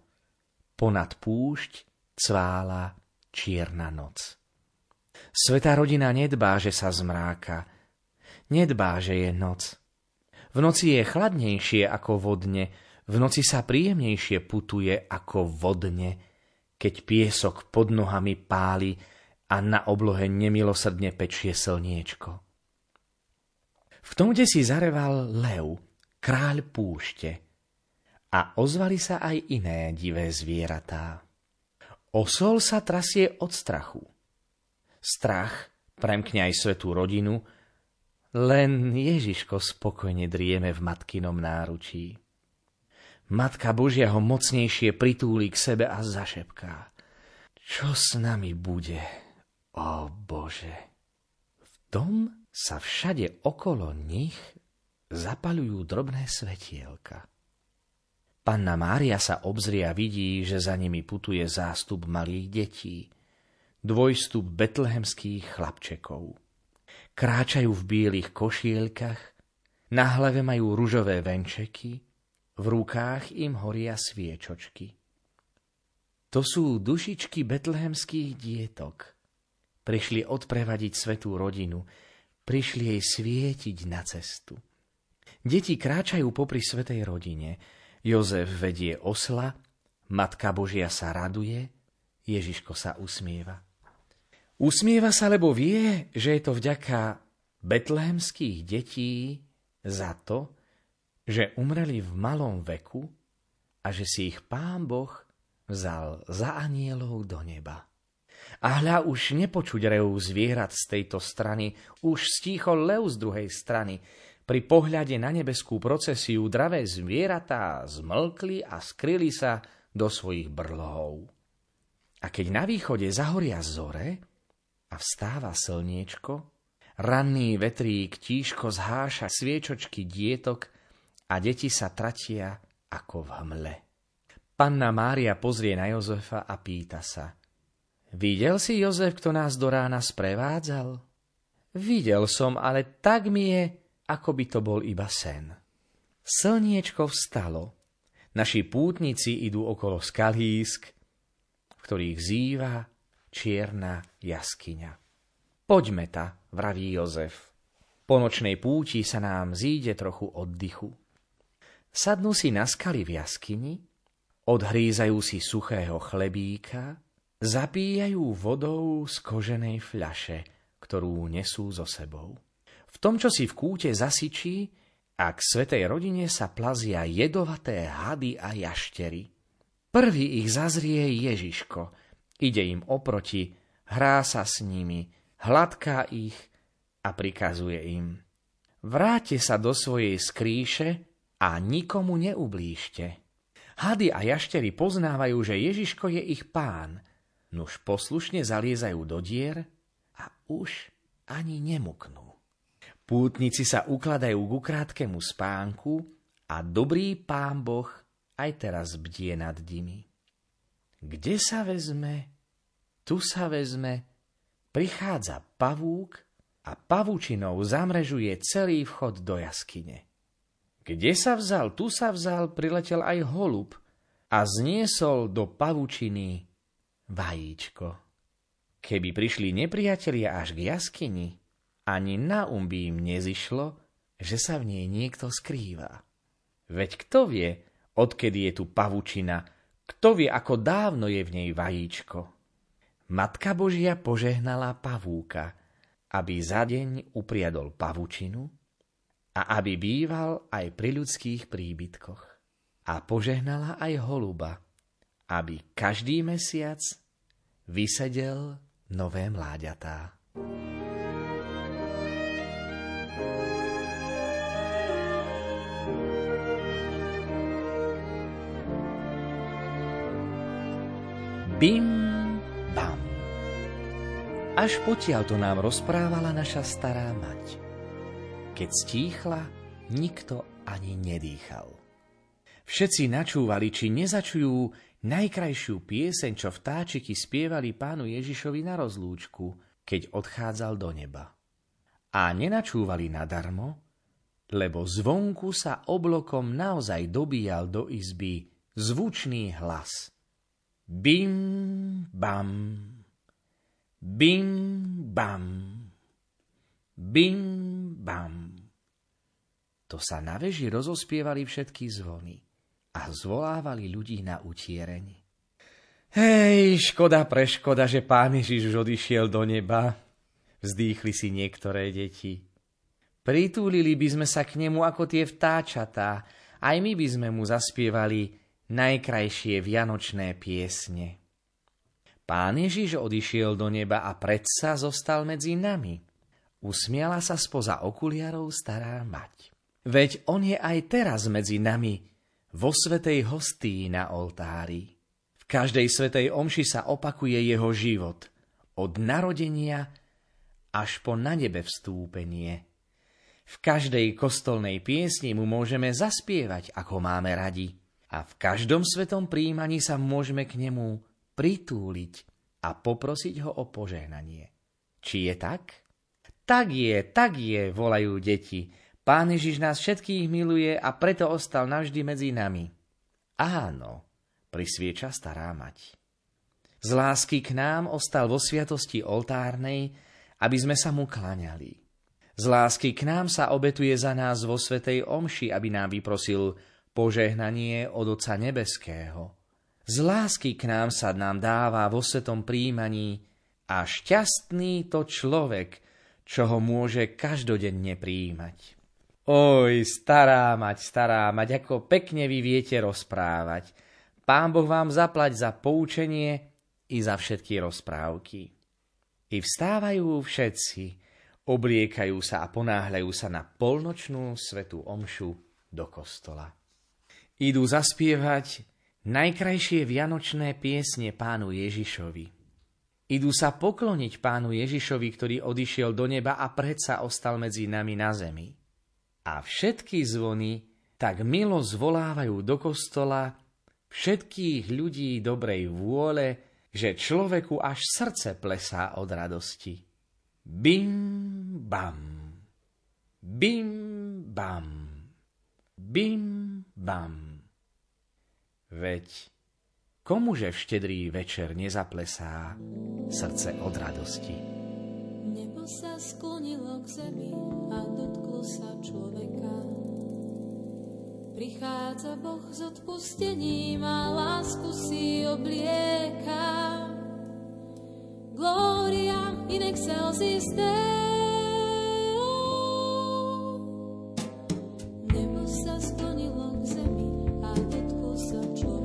Ponad púšť cvála čierna noc. Svätá rodina nedbá, že sa zmráka, nedbá, že je noc. V noci je chladnejšie ako vodne, v noci sa príjemnejšie putuje ako vodne, keď piesok pod nohami páli a na oblohe nemilosrdne pečie slniečko. V tomto si zareval lev, kráľ púšte, a ozvali sa aj iné divé zvieratá. Osol sa trasie od strachu. Strach premkne aj svätú rodinu Len Ježiško spokojne drieme v matkinom náručí. Matka Božia ho mocnejšie pritúli k sebe a zašepká: Čo s nami bude, ó Bože? V tom sa všade okolo nich zapaľujú drobné svetielka. Panna Mária sa obzrie a vidí, že za nimi putuje zástup malých detí, dvojstup betlehemských chlapčekov. Kráčajú v bielých košielkach, na hlave majú ružové venčeky, v rukách im horia sviečočky. To sú dušičky betlehemských dietok. Prišli odprevadiť svätú rodinu, prišli jej svietiť na cestu. Deti kráčajú popri svätej rodine, Jozef vedie osla, Matka Božia sa raduje, Ježiško sa usmieva. Usmieva sa, lebo vie, že je to vďaka betlehemských detí za to, že umreli v malom veku a že si ich Pán Boh vzal za anielov do neba. A hľa, už nepočuť reú zvierat z tejto strany, už stíchol lev z druhej strany. Pri pohľade na nebeskú procesiu dravé zvieratá zmlkli a skryli sa do svojich brlohov. A keď na východe zahoria zore a vstáva slniečko, ranný vetrík tížko zháša sviečočky dietok a deti sa tratia ako v hmle. Panna Mária pozrie na Jozefa a pýta sa: Videl si, Jozef, kto nás do rána sprevádzal? Videl som, ale tak mi je, ako by to bol iba sen. Slniečko vstalo, naši pútnici idú okolo skalísk, v ktorých zýva čierna jaskyňa. Poďme ta, vraví Jozef. Po nočnej púti sa nám zíde trochu oddychu. Sadnú si na skaly v jaskyni, odhrízajú si suchého chlebíka, zapíjajú vodou z koženej fľaše, ktorú nesú so sebou. V tom, čo si v kúte zasičí, a k svätej rodine sa plazia jedovaté hady a jaštery. Prvý ich zazrie Ježiško, ide im oproti, hrá sa s nimi, hladká ich a prikazuje im: Vráťte sa do svojej skrýše a nikomu neublížte. Hady a jaštery poznávajú, že Ježiško je ich pán, nuž poslušne zaliezajú do dier a už ani nemuknú. Pútnici sa ukladajú k krátkemu spánku a dobrý Pán Boh aj teraz bdie nad nimi. Kde sa vezme, tu sa vezme, prichádza pavúk a pavučinou zamrežuje celý vchod do jaskyne. Kde sa vzal, tu sa vzal, priletel aj holub a zniesol do pavučiny vajíčko. Keby prišli nepriatelia až k jaskyni, ani na um by im nezišlo, že sa v nej niekto skrýva. Veď kto vie, odkedy je tu pavučina, kto vie, ako dávno je v nej vajíčko. Matka Božia požehnala pavúka, aby za deň upriadol pavučinu a aby býval aj pri ľudských príbytkoch. A požehnala aj holuba, aby každý mesiac vysedel nové mláďatá. Bim, bam. Až potiaľ to nám rozprávala naša stará mať. Keď stíchla, nikto ani nedýchal. Všetci načúvali, či nezačujú najkrajšiu pieseň, čo vtáčiky spievali pánu Ježišovi na rozlúčku, keď odchádzal do neba. A nenačúvali nadarmo, lebo zvonku sa oblokom naozaj dobíjal do izby zvučný hlas. Bim, bam, bim, bam, bim, bam. To sa na veži rozospievali všetky zvony a zvolávali ľudí na utiereň. Hej, škoda preškoda, že Pán Ježiš už odišiel do neba, vzdýchli si niektoré deti. Pritúlili by sme sa k nemu ako tie vtáčatá, aj my by sme mu zaspievali najkrajšie vianočné piesne. Pán Ježiš odišiel do neba a predsa zostal medzi nami. Usmiala sa spoza okuliarov stará mať. Veď on je aj teraz medzi nami, vo svätej hostii na oltári. V každej svätej omši sa opakuje jeho život, od narodenia až po na nebe vstúpenie. V každej kostolnej piesni mu môžeme zaspievať, ako máme radi. A v každom svetom prijímaní sa môžeme k nemu pritúliť a poprosiť ho o požehnanie. Či je tak? Tak je, tak je, volajú deti. Pán Ježiš nás všetkých miluje a preto ostal navždy medzi nami. Áno, prisvieča stará mať. Z lásky k nám ostal vo sviatosti oltárnej, aby sme sa mu kláňali. Z lásky k nám sa obetuje za nás vo svätej omši, aby nám vyprosil požehnanie od Otca nebeského. Z lásky k nám sa nám dáva vo svetom príjmaní a šťastný to človek, čo ho môže každodenne prijímať. Oj, stará mať, stará mať, ako pekne vy viete rozprávať. Pán Boh vám zaplať za poučenie i za všetky rozprávky. I vstávajú všetci, obliekajú sa a ponáhľajú sa na polnočnú svätú omšu do kostola. Idú zaspievať najkrajšie vianočné piesne Pánu Ježišovi. Idú sa pokloniť Pánu Ježišovi, ktorý odišiel do neba a predsa ostal medzi nami na zemi. A všetky zvony tak milo zvolávajú do kostola všetkých ľudí dobrej vôle, že človeku až srdce plesá od radosti. Bim, bam. Bim, bam. Bim, bam. Veď komuže v štedrý večer nezaplesá srdce od radosti? Nebo sa sklonilo k zemi a dotklo sa človeka. Prichádza Boh s odpustením a lásku si oblieka. Gloria in excelsis Deo. Nebo sa sklonilo k zemi a dotklo sa človeka.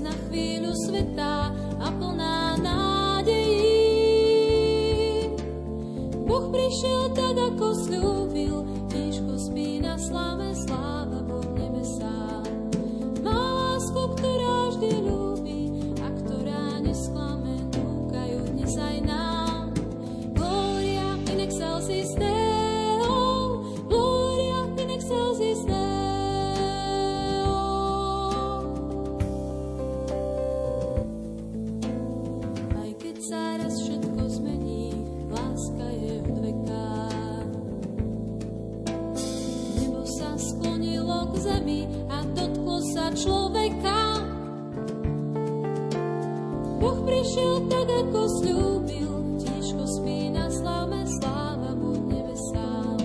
Na chvíľu sveta a plná nádejí. Boh prišiel tak, ako sľúbil, tížko spí na sláve, sláva Boh nebesá. Má lásku, ktorá vždy ľúbi a ktorá nesklame, núkajú dnes aj nám. Gloria in excelsis Deo, gloria in excelsis Deo. Prišiel tak, ako sľúbil, tížko spí na slame, sláva buď nebesám.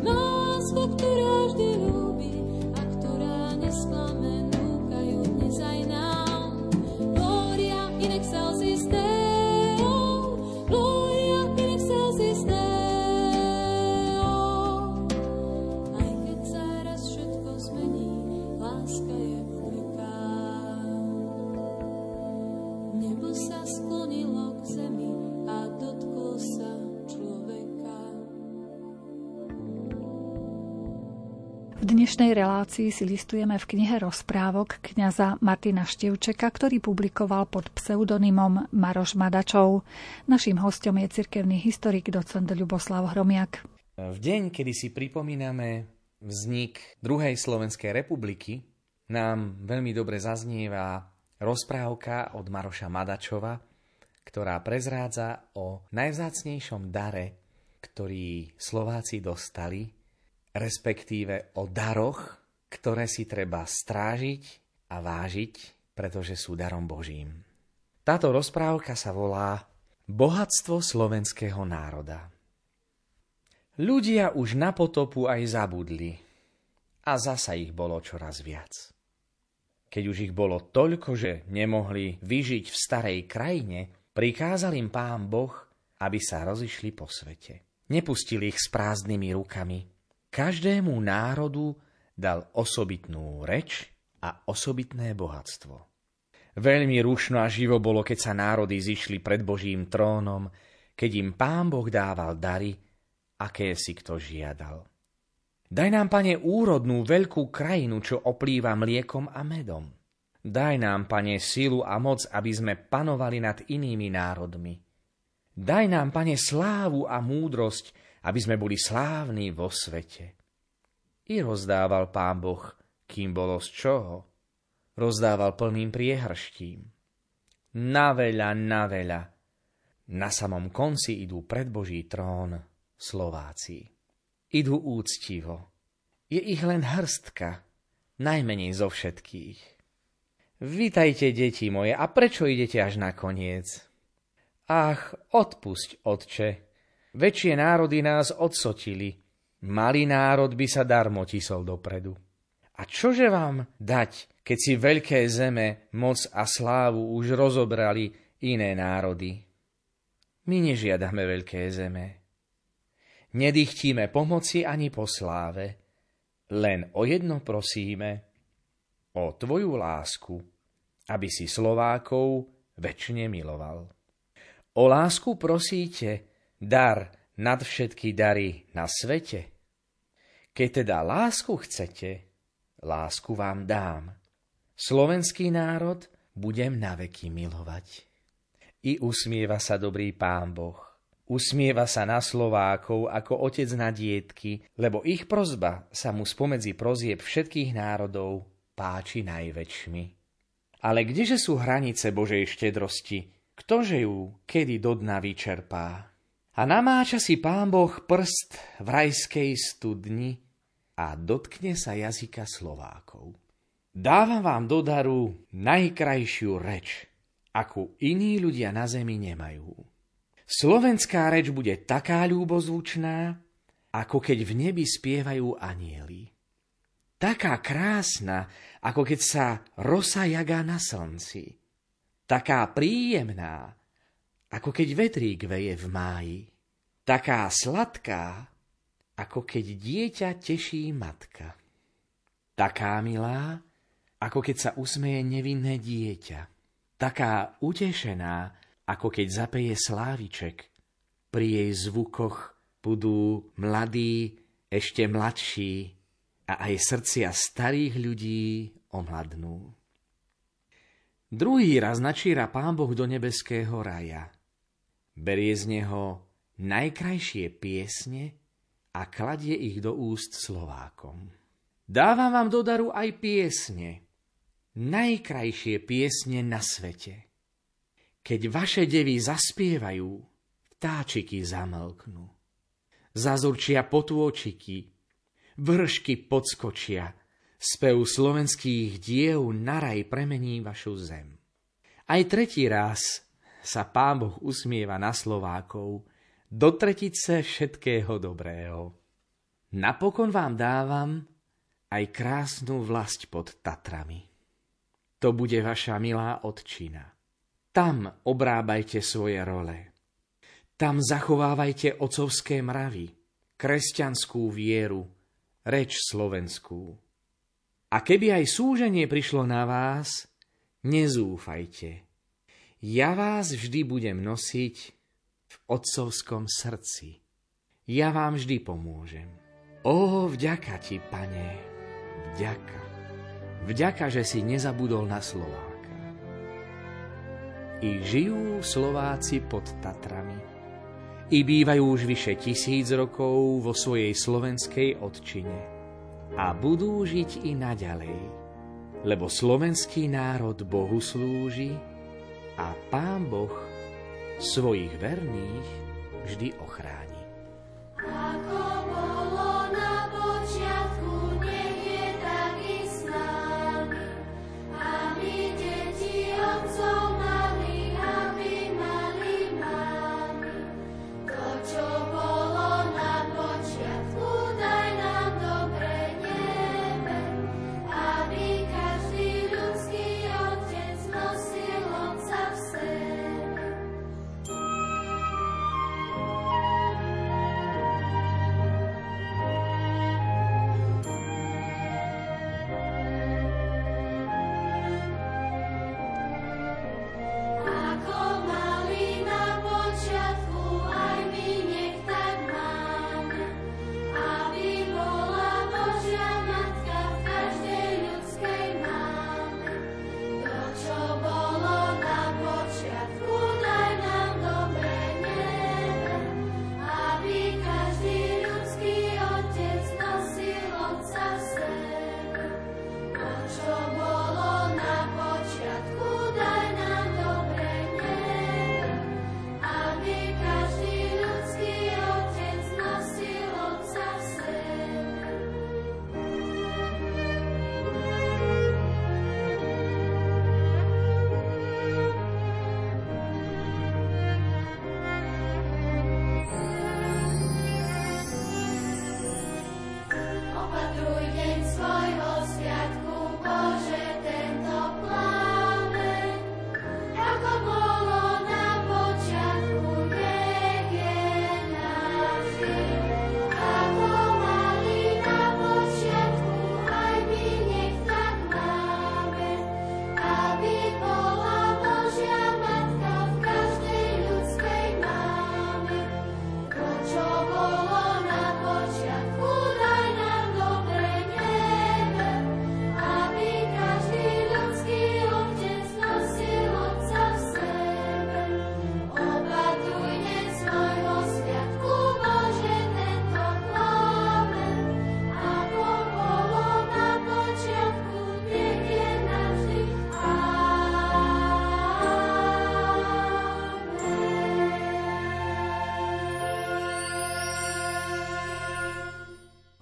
Má lásku, ktorá vždy ľúbi a ktorá nesklame, núkajú dnes aj nám. Gloria in excelsis Deo, gloria in excelsis Deo. Aj keď sa raz všetko zmení, láska je veľká. Nebo sa sklonilo k zemi a dotklo sa človeka. V dnešnej relácii si listujeme v knihe rozprávok kňaza Martina Števčeka, ktorý publikoval pod pseudonymom Maroš Madačov. Naším hostom je cirkevný historik docent Ľuboslav Hromiak. V deň, kedy si pripomíname vznik druhej Slovenskej republiky, nám veľmi dobre zaznieva rozprávka od Maroša Madačova, ktorá prezrádza o najvzácnejšom dare, ktorý Slováci dostali, respektíve o daroch, ktoré si treba strážiť a vážiť, pretože sú darom Božím. Táto rozprávka sa volá Bohatstvo slovenského národa. Ľudia už na potopu aj zabudli a zasa ich bolo čoraz viac. Keď už ich bolo toľko, že nemohli vyžiť v starej krajine, prikázal im Pán Boh, aby sa rozišli po svete. Nepustil ich s prázdnymi rukami. Každému národu dal osobitnú reč a osobitné bohatstvo. Veľmi rušno a živo bolo, keď sa národy zišli pred Božím trónom, keď im Pán Boh dával dary, aké si kto žiadal. Daj nám, Pane, úrodnú veľkú krajinu, čo oplýva mliekom a medom. Daj nám, Pane, silu a moc, aby sme panovali nad inými národmi. Daj nám, Pane, slávu a múdrosť, aby sme boli slávni vo svete. I rozdával Pán Boh, kým bolo z čoho. Rozdával plným priehrštím. Na veľa, na veľa. Na samom konci idú pred Boží trón Slováci. Idú úctivo. Je ich len hrstka, najmenej zo všetkých. Vitajte, deti moje, a prečo idete až na koniec? Ach, odpusť, Otče, väčšie národy nás odsotili, malý národ by sa darmo tisol dopredu. A čože vám dať, keď si veľké zeme, moc a slávu už rozobrali iné národy? My nežiadame veľké zeme. Nedychtíme pomoci ani po sláve, len o jedno prosíme, o tvoju lásku, aby si Slovákov večne miloval. O lásku prosíte, dar nad všetky dary na svete. Keď teda lásku chcete, lásku vám dám. Slovenský národ budem naveky milovať. I usmieva sa dobrý Pán Boh. Usmieva sa na Slovákov ako otec na dietky, lebo ich prosba sa mu spomedzi prozieb všetkých národov páči najväčšmi. Ale kdeže sú hranice Božej štedrosti? Ktože ju kedy do dna vyčerpá? A namáča si Pán Boh prst v rajskej studni a dotkne sa jazyka Slovákov. Dávam vám do daru najkrajšiu reč, akú iní ľudia na zemi nemajú. Slovenská reč bude taká ľúbozvučná, ako keď v nebi spievajú anjeli. Taká krásna, ako keď sa rosa jagá na slnci. Taká príjemná, ako keď vetrík veje v máji. Taká sladká, ako keď dieťa teší matka. Taká milá, ako keď sa usmeje nevinné dieťa. Taká utešená, ako keď zapeje sláviček. Pri jej zvukoch budú mladí, ešte mladší a aj srdcia starých ľudí omladnú. Druhý raz načíra Pán Boh do nebeského raja. Berie z neho najkrajšie piesne a kladie ich do úst Slovákom. Dávam vám do daru aj piesne, najkrajšie piesne na svete. Keď vaše devy zaspievajú, vtáčiky zamlknú. Zazurčia potôčiky, vršky podskočia, spev slovenských diev na raj premení vašu zem. Aj tretí raz sa Pán Boh usmieva na Slovákov do tretice všetkého dobrého. Napokon vám dávam aj krásnu vlasť pod Tatrami. To bude vaša milá otčina. Tam obrábajte svoje role. Tam zachovávajte otcovské mravy, kresťanskú vieru, reč slovenskú. A keby aj súženie prišlo na vás, nezúfajte. Ja vás vždy budem nosiť v otcovskom srdci. Ja vám vždy pomôžem. Ó, vďaka ti, Pane, vďaka. Vďaka, že si nezabudol na Slováka. I žijú Slováci pod Tatrami. I bývajú už vyše tisíc rokov vo svojej slovenskej otčine. A budú žiť i naďalej, lebo slovenský národ Bohu slúži a Pán Boh svojich verných vždy ochráni. Ako bolo na počiatku, nech je tak i s nami, a my deti otcov mali, aby mali mami to, čo bolo na počiatku.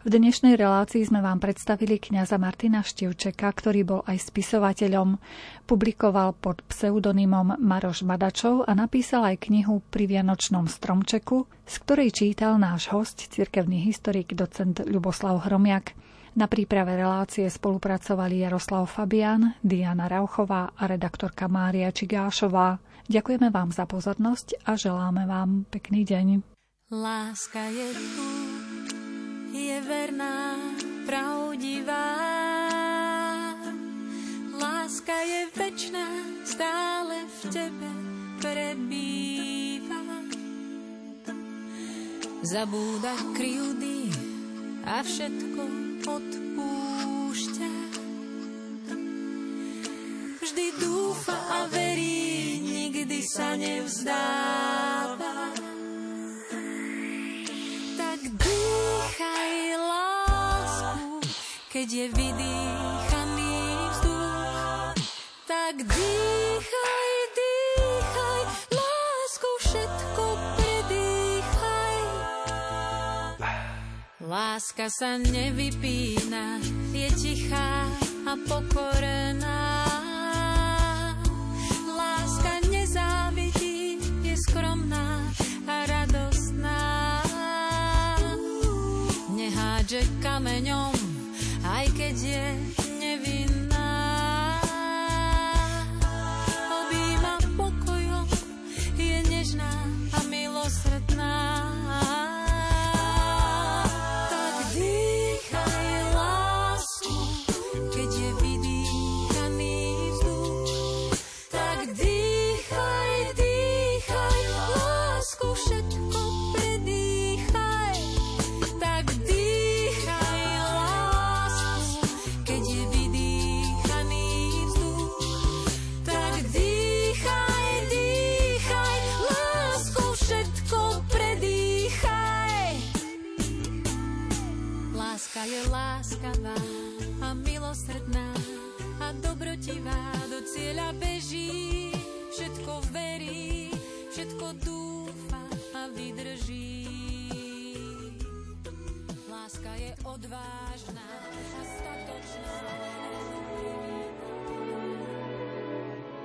V dnešnej relácii sme vám predstavili kňaza Martina Števčeka, ktorý bol aj spisovateľom. Publikoval pod pseudonymom Maroš Madačov a napísal aj knihu Pri vianočnom stromčeku, z ktorej čítal náš hosť, cirkevný historik docent Ľuboslav Hromiak. Na príprave relácie spolupracovali Jaroslav Fabian, Diana Rauchová a redaktorka Mária Čigášová. Ďakujeme vám za pozornosť a želáme vám pekný deň. Láska je tu. Je verná, pravdivá. Láska je večná, stále v tebe prebýva. Zabúda krivdy a všetko odpúšťa. Vždy dúfa a verí, nikdy sa nevzdáva. Keď je vydýchaný vzduch, tak dýchaj, dýchaj, lásku všetko predýchaj. Láska sa nevypína, je tichá a pokorná. Láska nezávidí, je skromná a radostná. Nehádže kameňom, aj keď je nevinná, objíma pokojom, je nežná a milosrdná. Tak dýchaj lásku, keď je vydýchaný vzduch. Tak dýchaj, dýchaj, lásku všetko predýchaj. Tak je láskavá a milosrdná a dobrotivá, do cieľa beží, všetko verí, všetko dúfa a vydrží. Láska je odvážna a statočná.